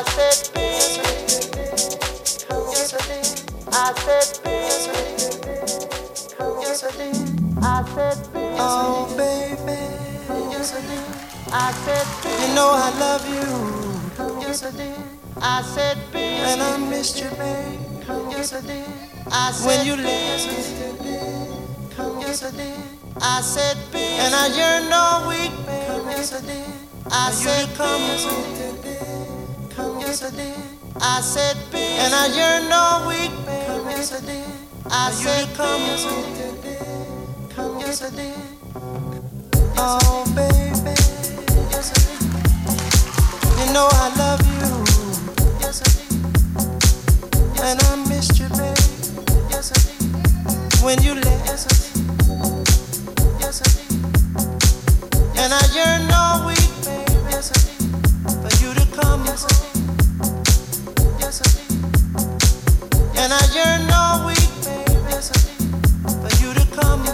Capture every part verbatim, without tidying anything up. I said be, I said be, I said be, oh baby, I said be, you know I love you, I said be, and I missed you babe, I said when you leave, I said be, and I yearn all week baby, I said come. I said be, and I yearn all week, baby. I said come, come yesterday. Oh baby, you know I love you, and I missed you, baby. When you left, and I yearn all week, baby, for you to come. And I yearn all week, baby, for you to come.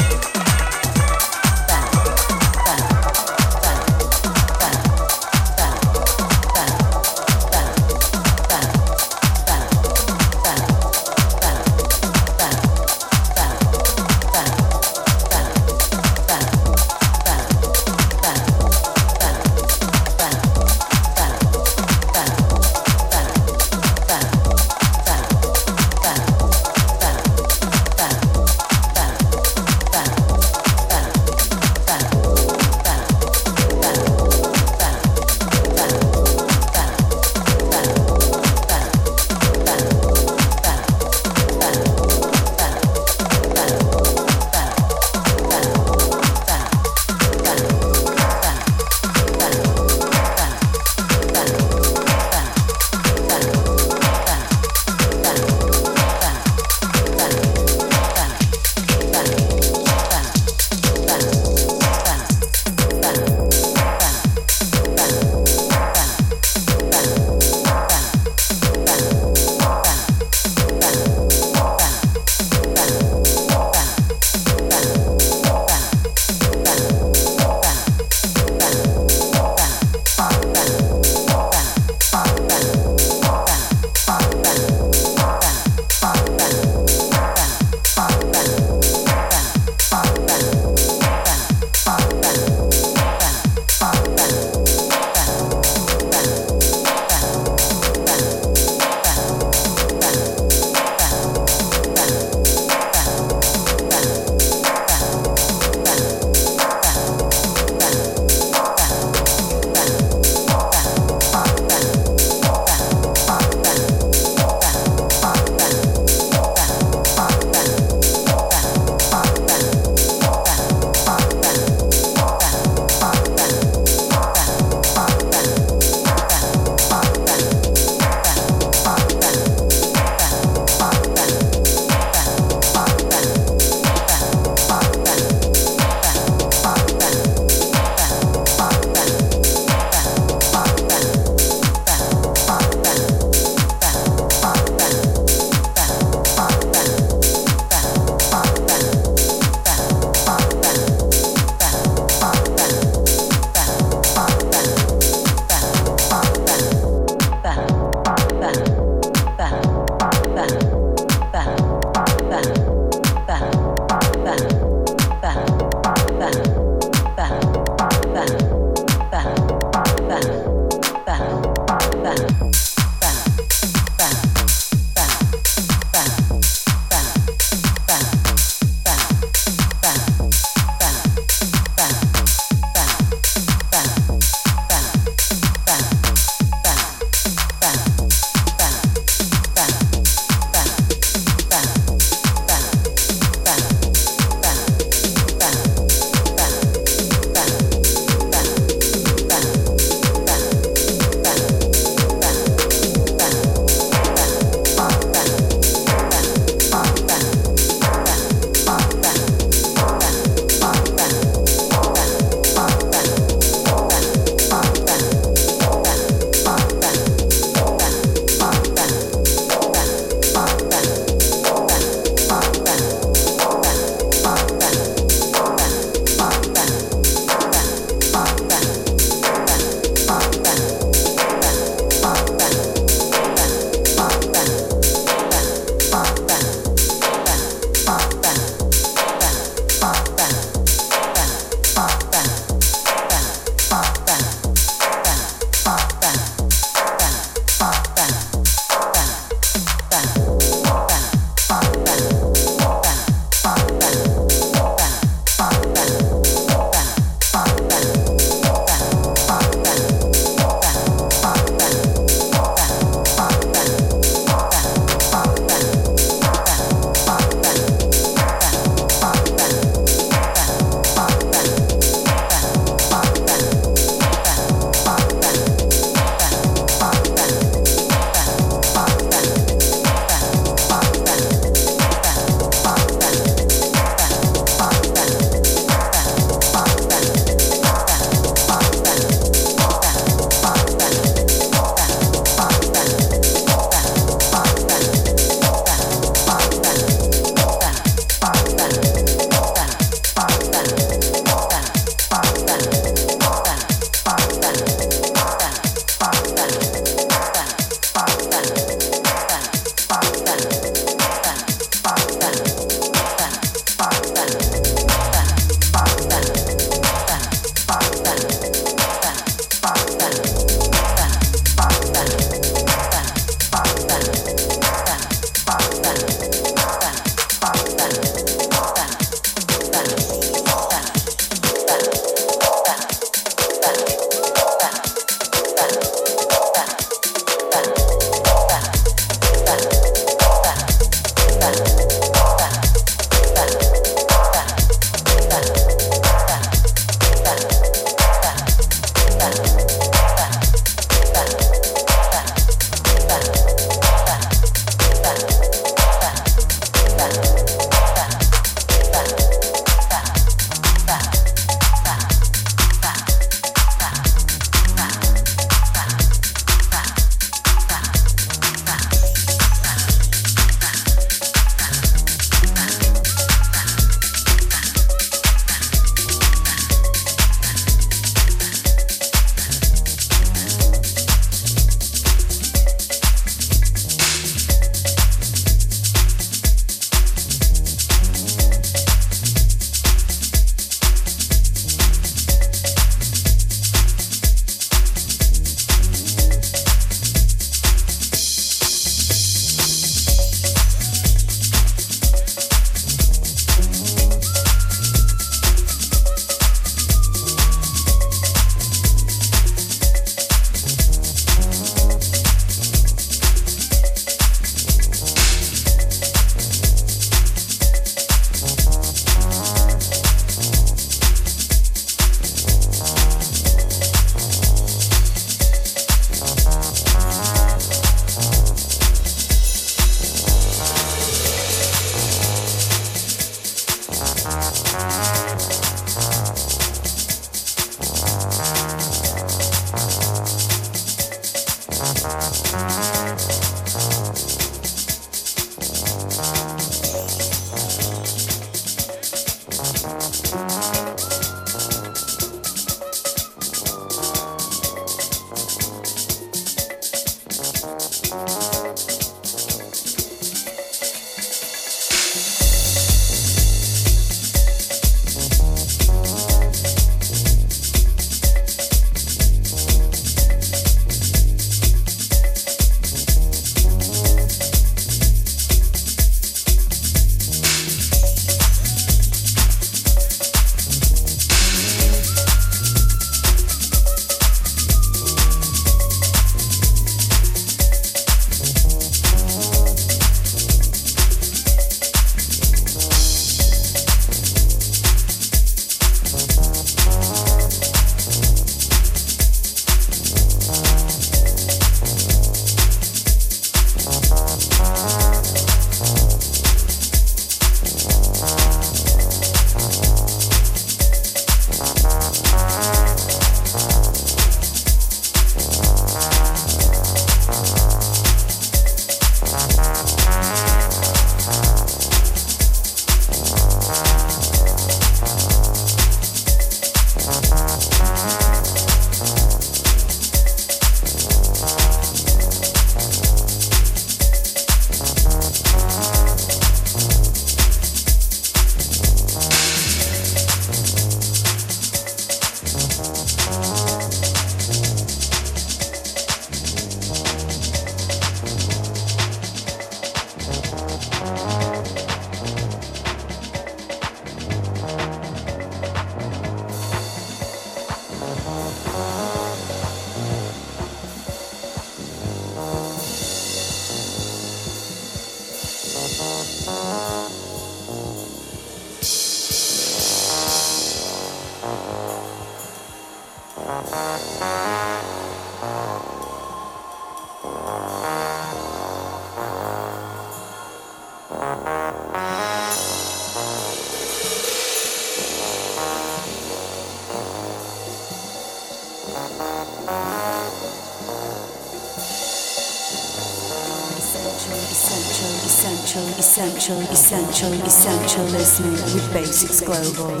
Essential, essential, essential, essential listening with Basics Global.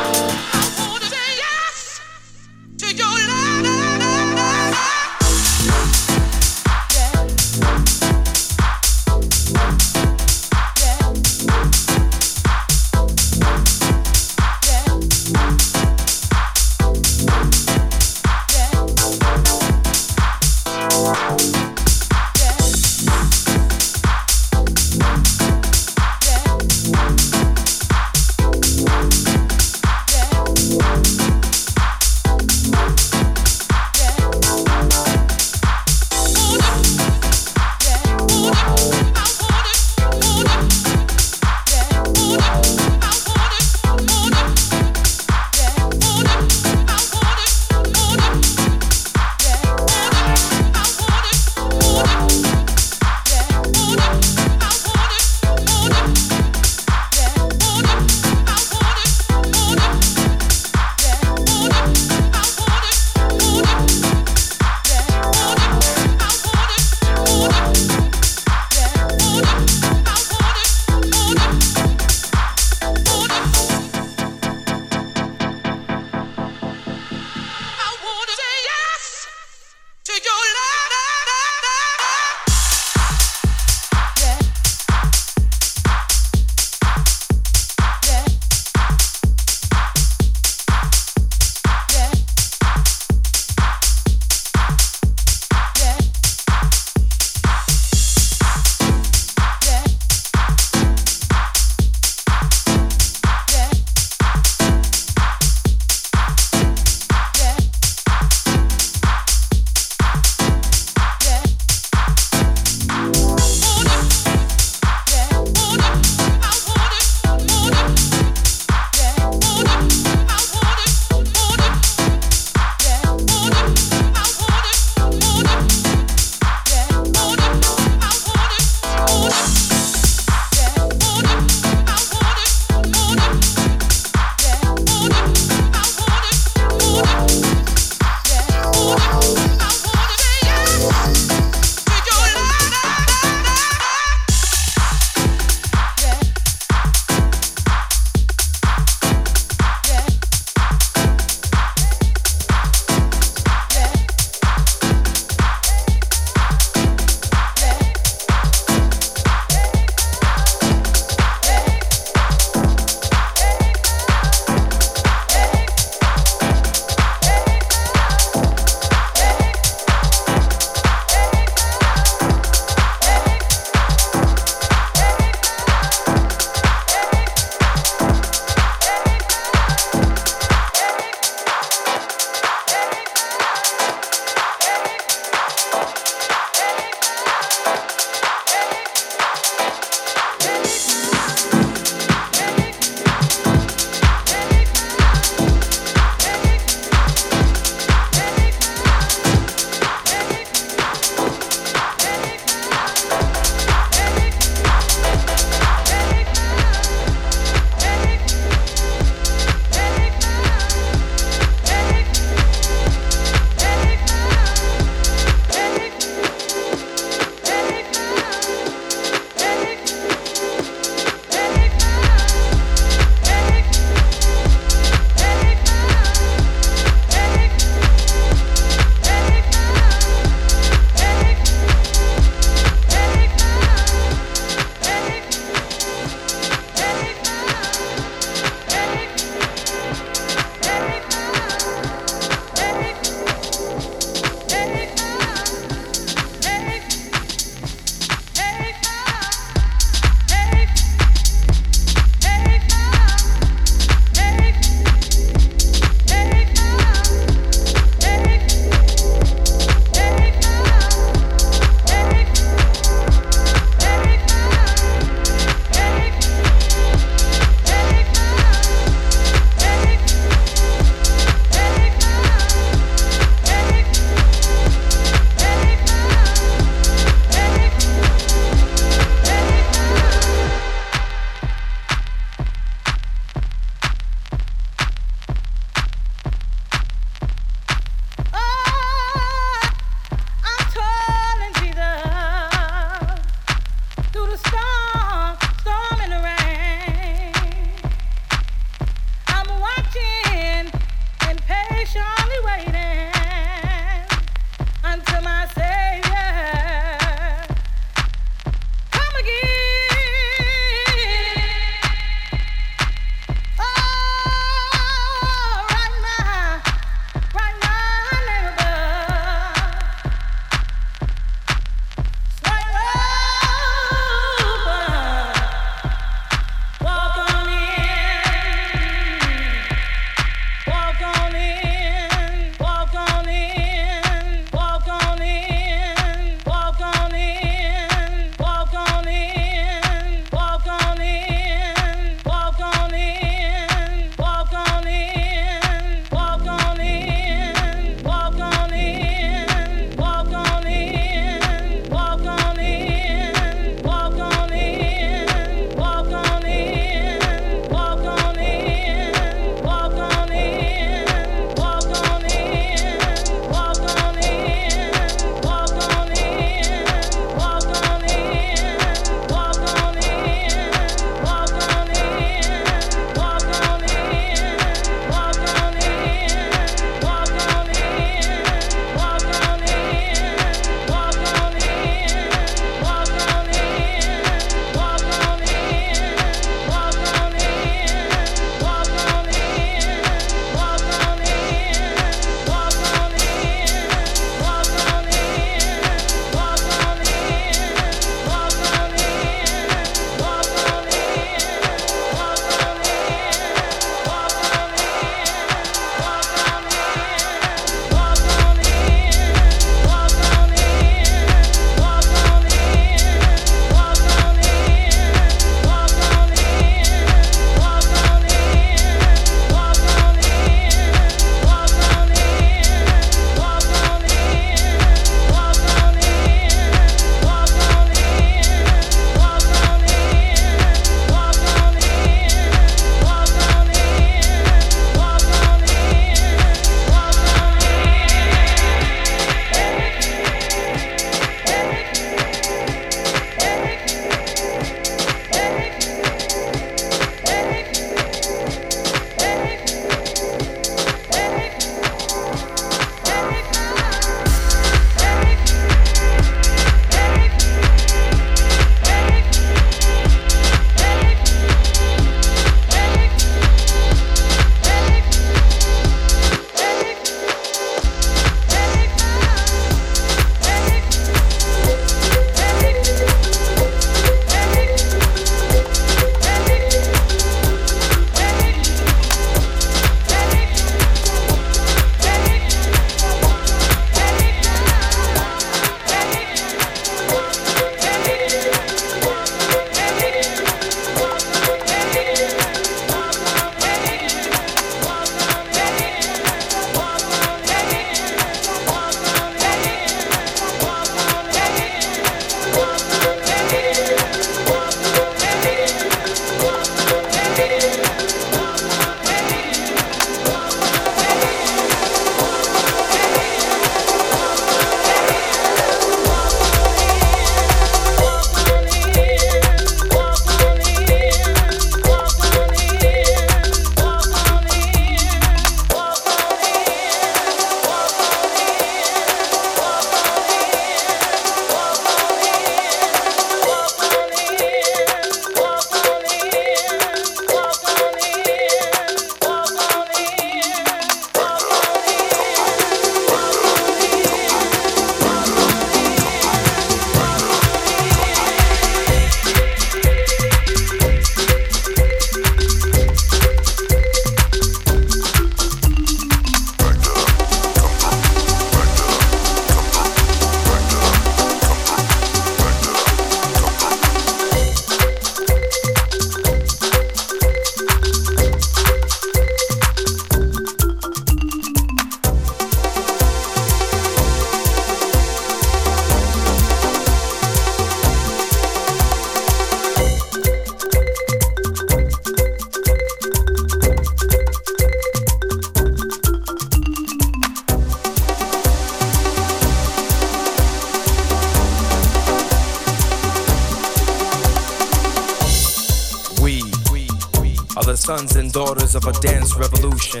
sons and daughters of a dance revolution.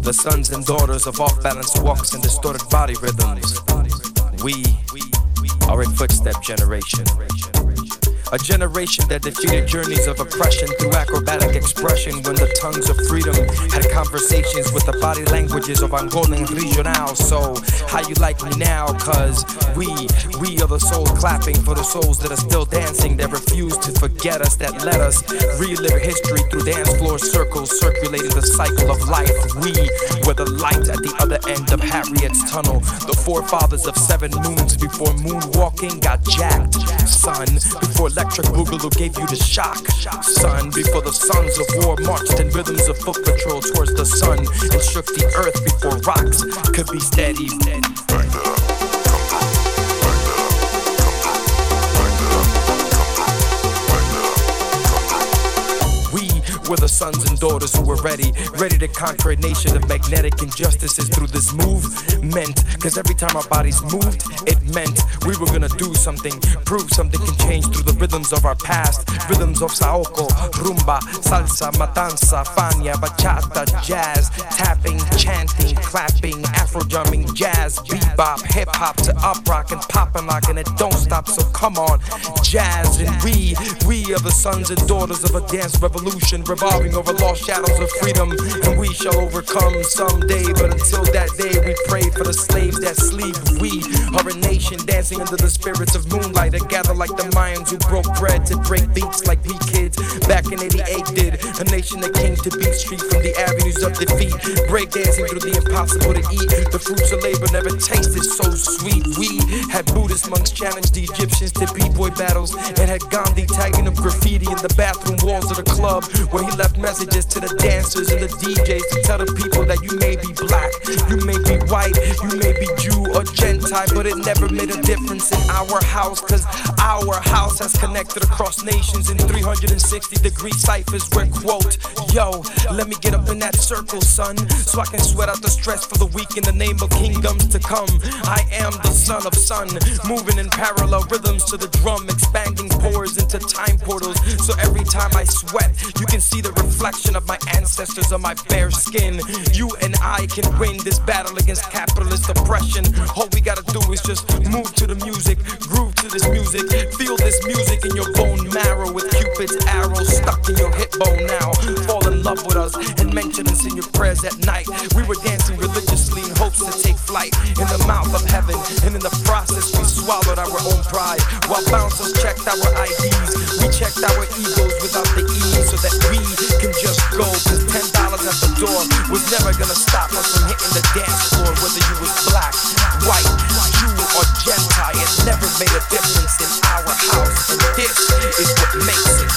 The sons and daughters of off-balance walks and distorted body rhythms. We are a footstep generation. A generation that defeated journeys of oppression through acrobatic expression when the tongues of freedom had conversations with the body languages of Angolan regional. So, how you like me now? Cause we, we are the souls clapping for the souls that are still dancing, that refuse to forget us, that let us relive history through dance floor circles, circulating the cycle of life. We were the light at the other end of Harriet's tunnel. The forefathers of seven moons before moonwalking got jacked. Son, before electric boogaloo gave you the shock, son, before the sons of war marched in rhythms of foot patrol towards the sun and shook the earth before rocks could be steady. Bang that up, come through. Bang that up, come through. Bang that up, come through. Bang that up, come through. We were the sons and daughters who were ready, ready to conquer a nation of magnetic injustices through this movement. Cause every time our bodies moved, it meant we were gonna do something, prove something can change through the rhythms of our past. Rhythms of saoko, rumba, salsa, matanza, fania, bachata, jazz, tapping, chanting, clapping, afro drumming, jazz, bebop, hip hop to up rock and pop and lock, and it don't stop. So come on, jazz. And we, we are the sons and daughters of a dance revolution revolving over lost shadows of freedom, and we shall overcome someday. But until that day, we pray for the slaves that sleep. We are a nation dancing under the spirits of moonlight that gather like the Mayans who broke bread to break beats like P-Kids back in eighty-eight did. A nation that came to Beat Street from the avenues of defeat, breakdancing through the impossible to eat. The fruits of labor never tasted so sweet. We had Buddhist monks challenge the Egyptians to b-boy battles, and had Gandhi tagging up graffiti in the bathroom walls of the club, where he left messages to the dancers and the D Js to tell the people that you may be black, you may be white, you may be Jew or Gentile, but it never made a difference in our house, cause our house has connected across nations in three hundred sixty degree ciphers where quote, yo, let me get up in that circle, son, so I can sweat out the stress for the week in the name of kingdoms to come. I am the son of sun, moving in parallel rhythms to the drum, expanding pores into time portals, so every time I sweat, you can see the reflection of my ancestors on my bare skin. You and I can win this battle against capitalist oppression. All we gotta do is just move to the music, groove to this music, feel this music in your bone marrow with Cupid's arrow stuck in your hip bone now. Fall in love with us and mention us in your prayers at night. We were dancing religiously in hopes to take flight in the mouth of heaven, and in the process we swallowed our own pride while bouncers checked our I Ds. We checked our egos without the E, so that we can just go, cause ten dollars at the door was never gonna stop us from hitting the dance floor. Whether you was black, white, Jew or Gentile, it never made a difference in our house, and this is what makes it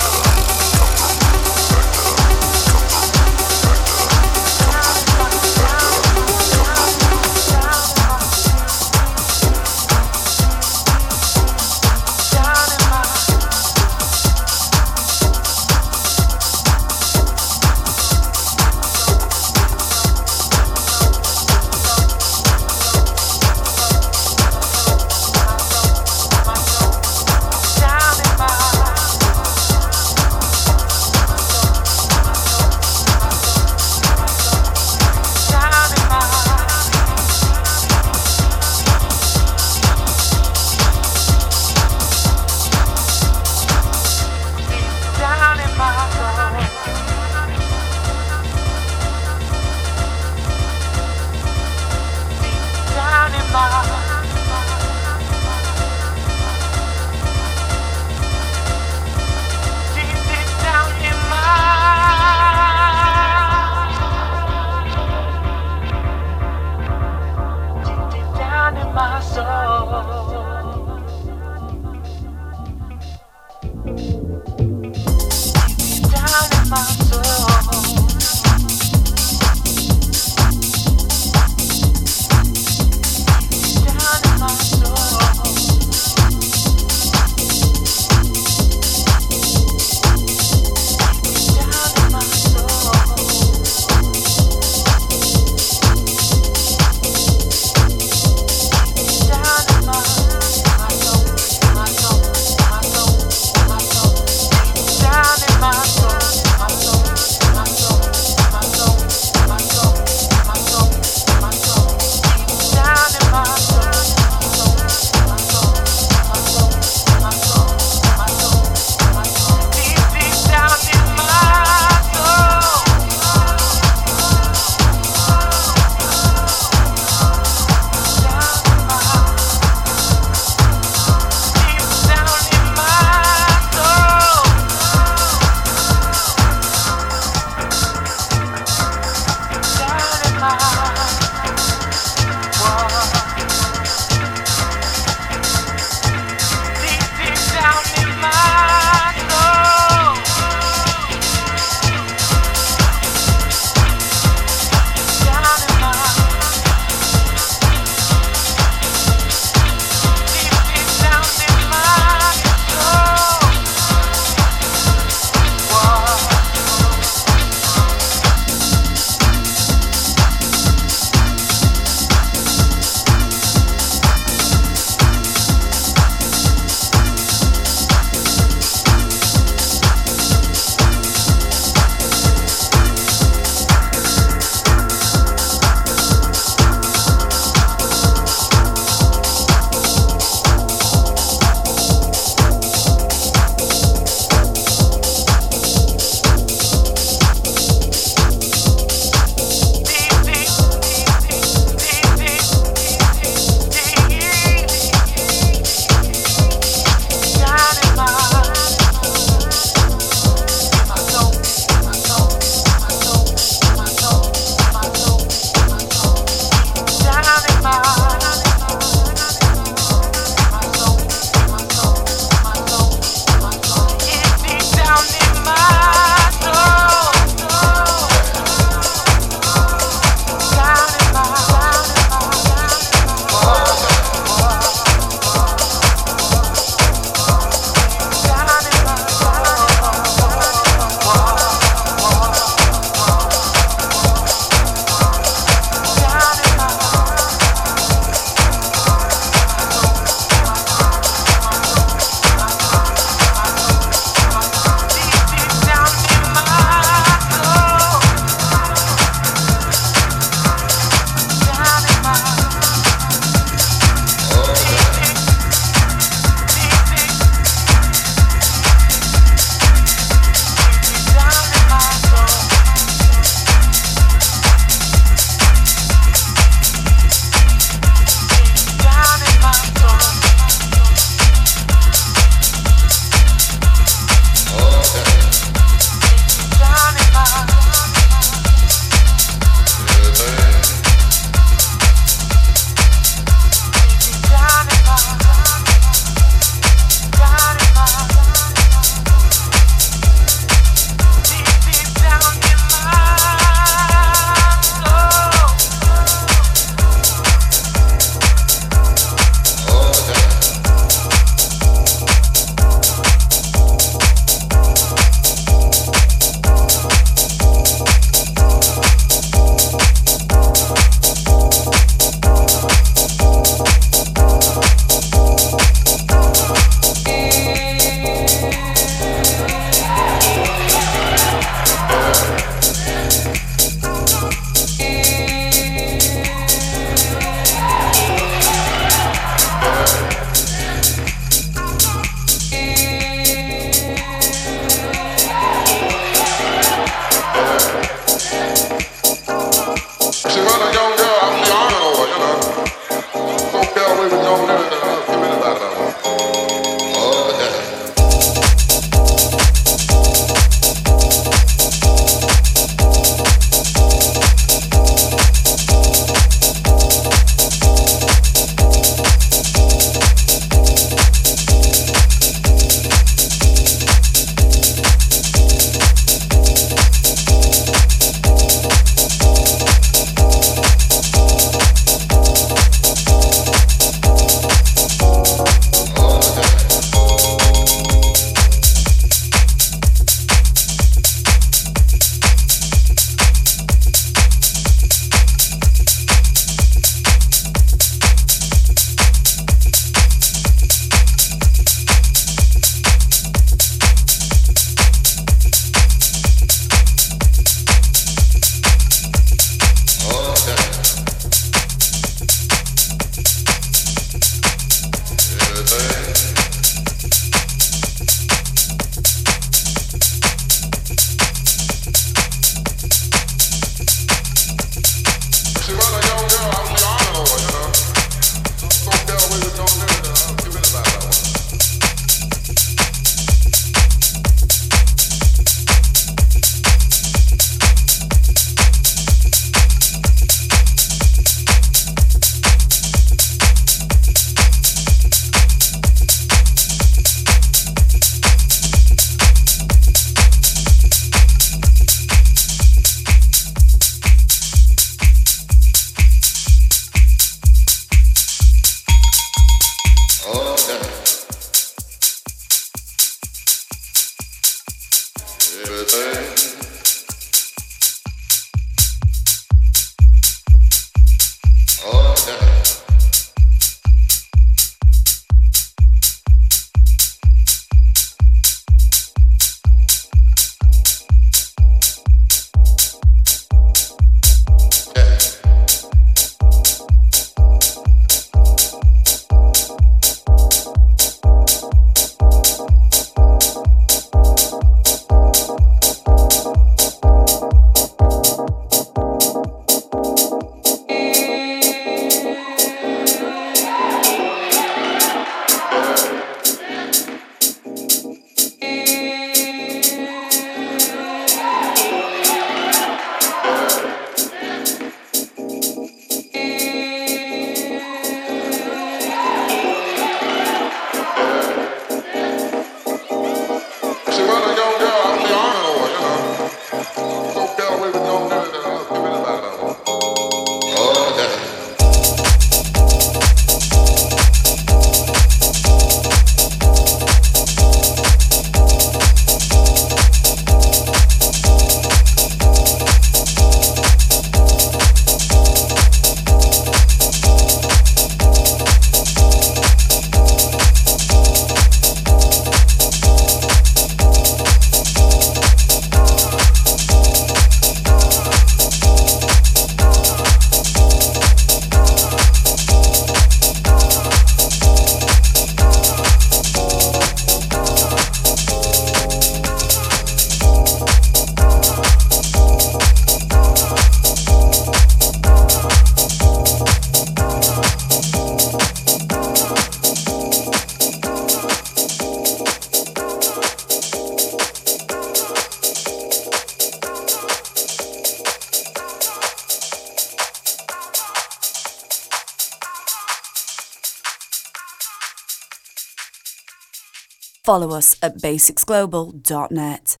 follow us at basics global dot net.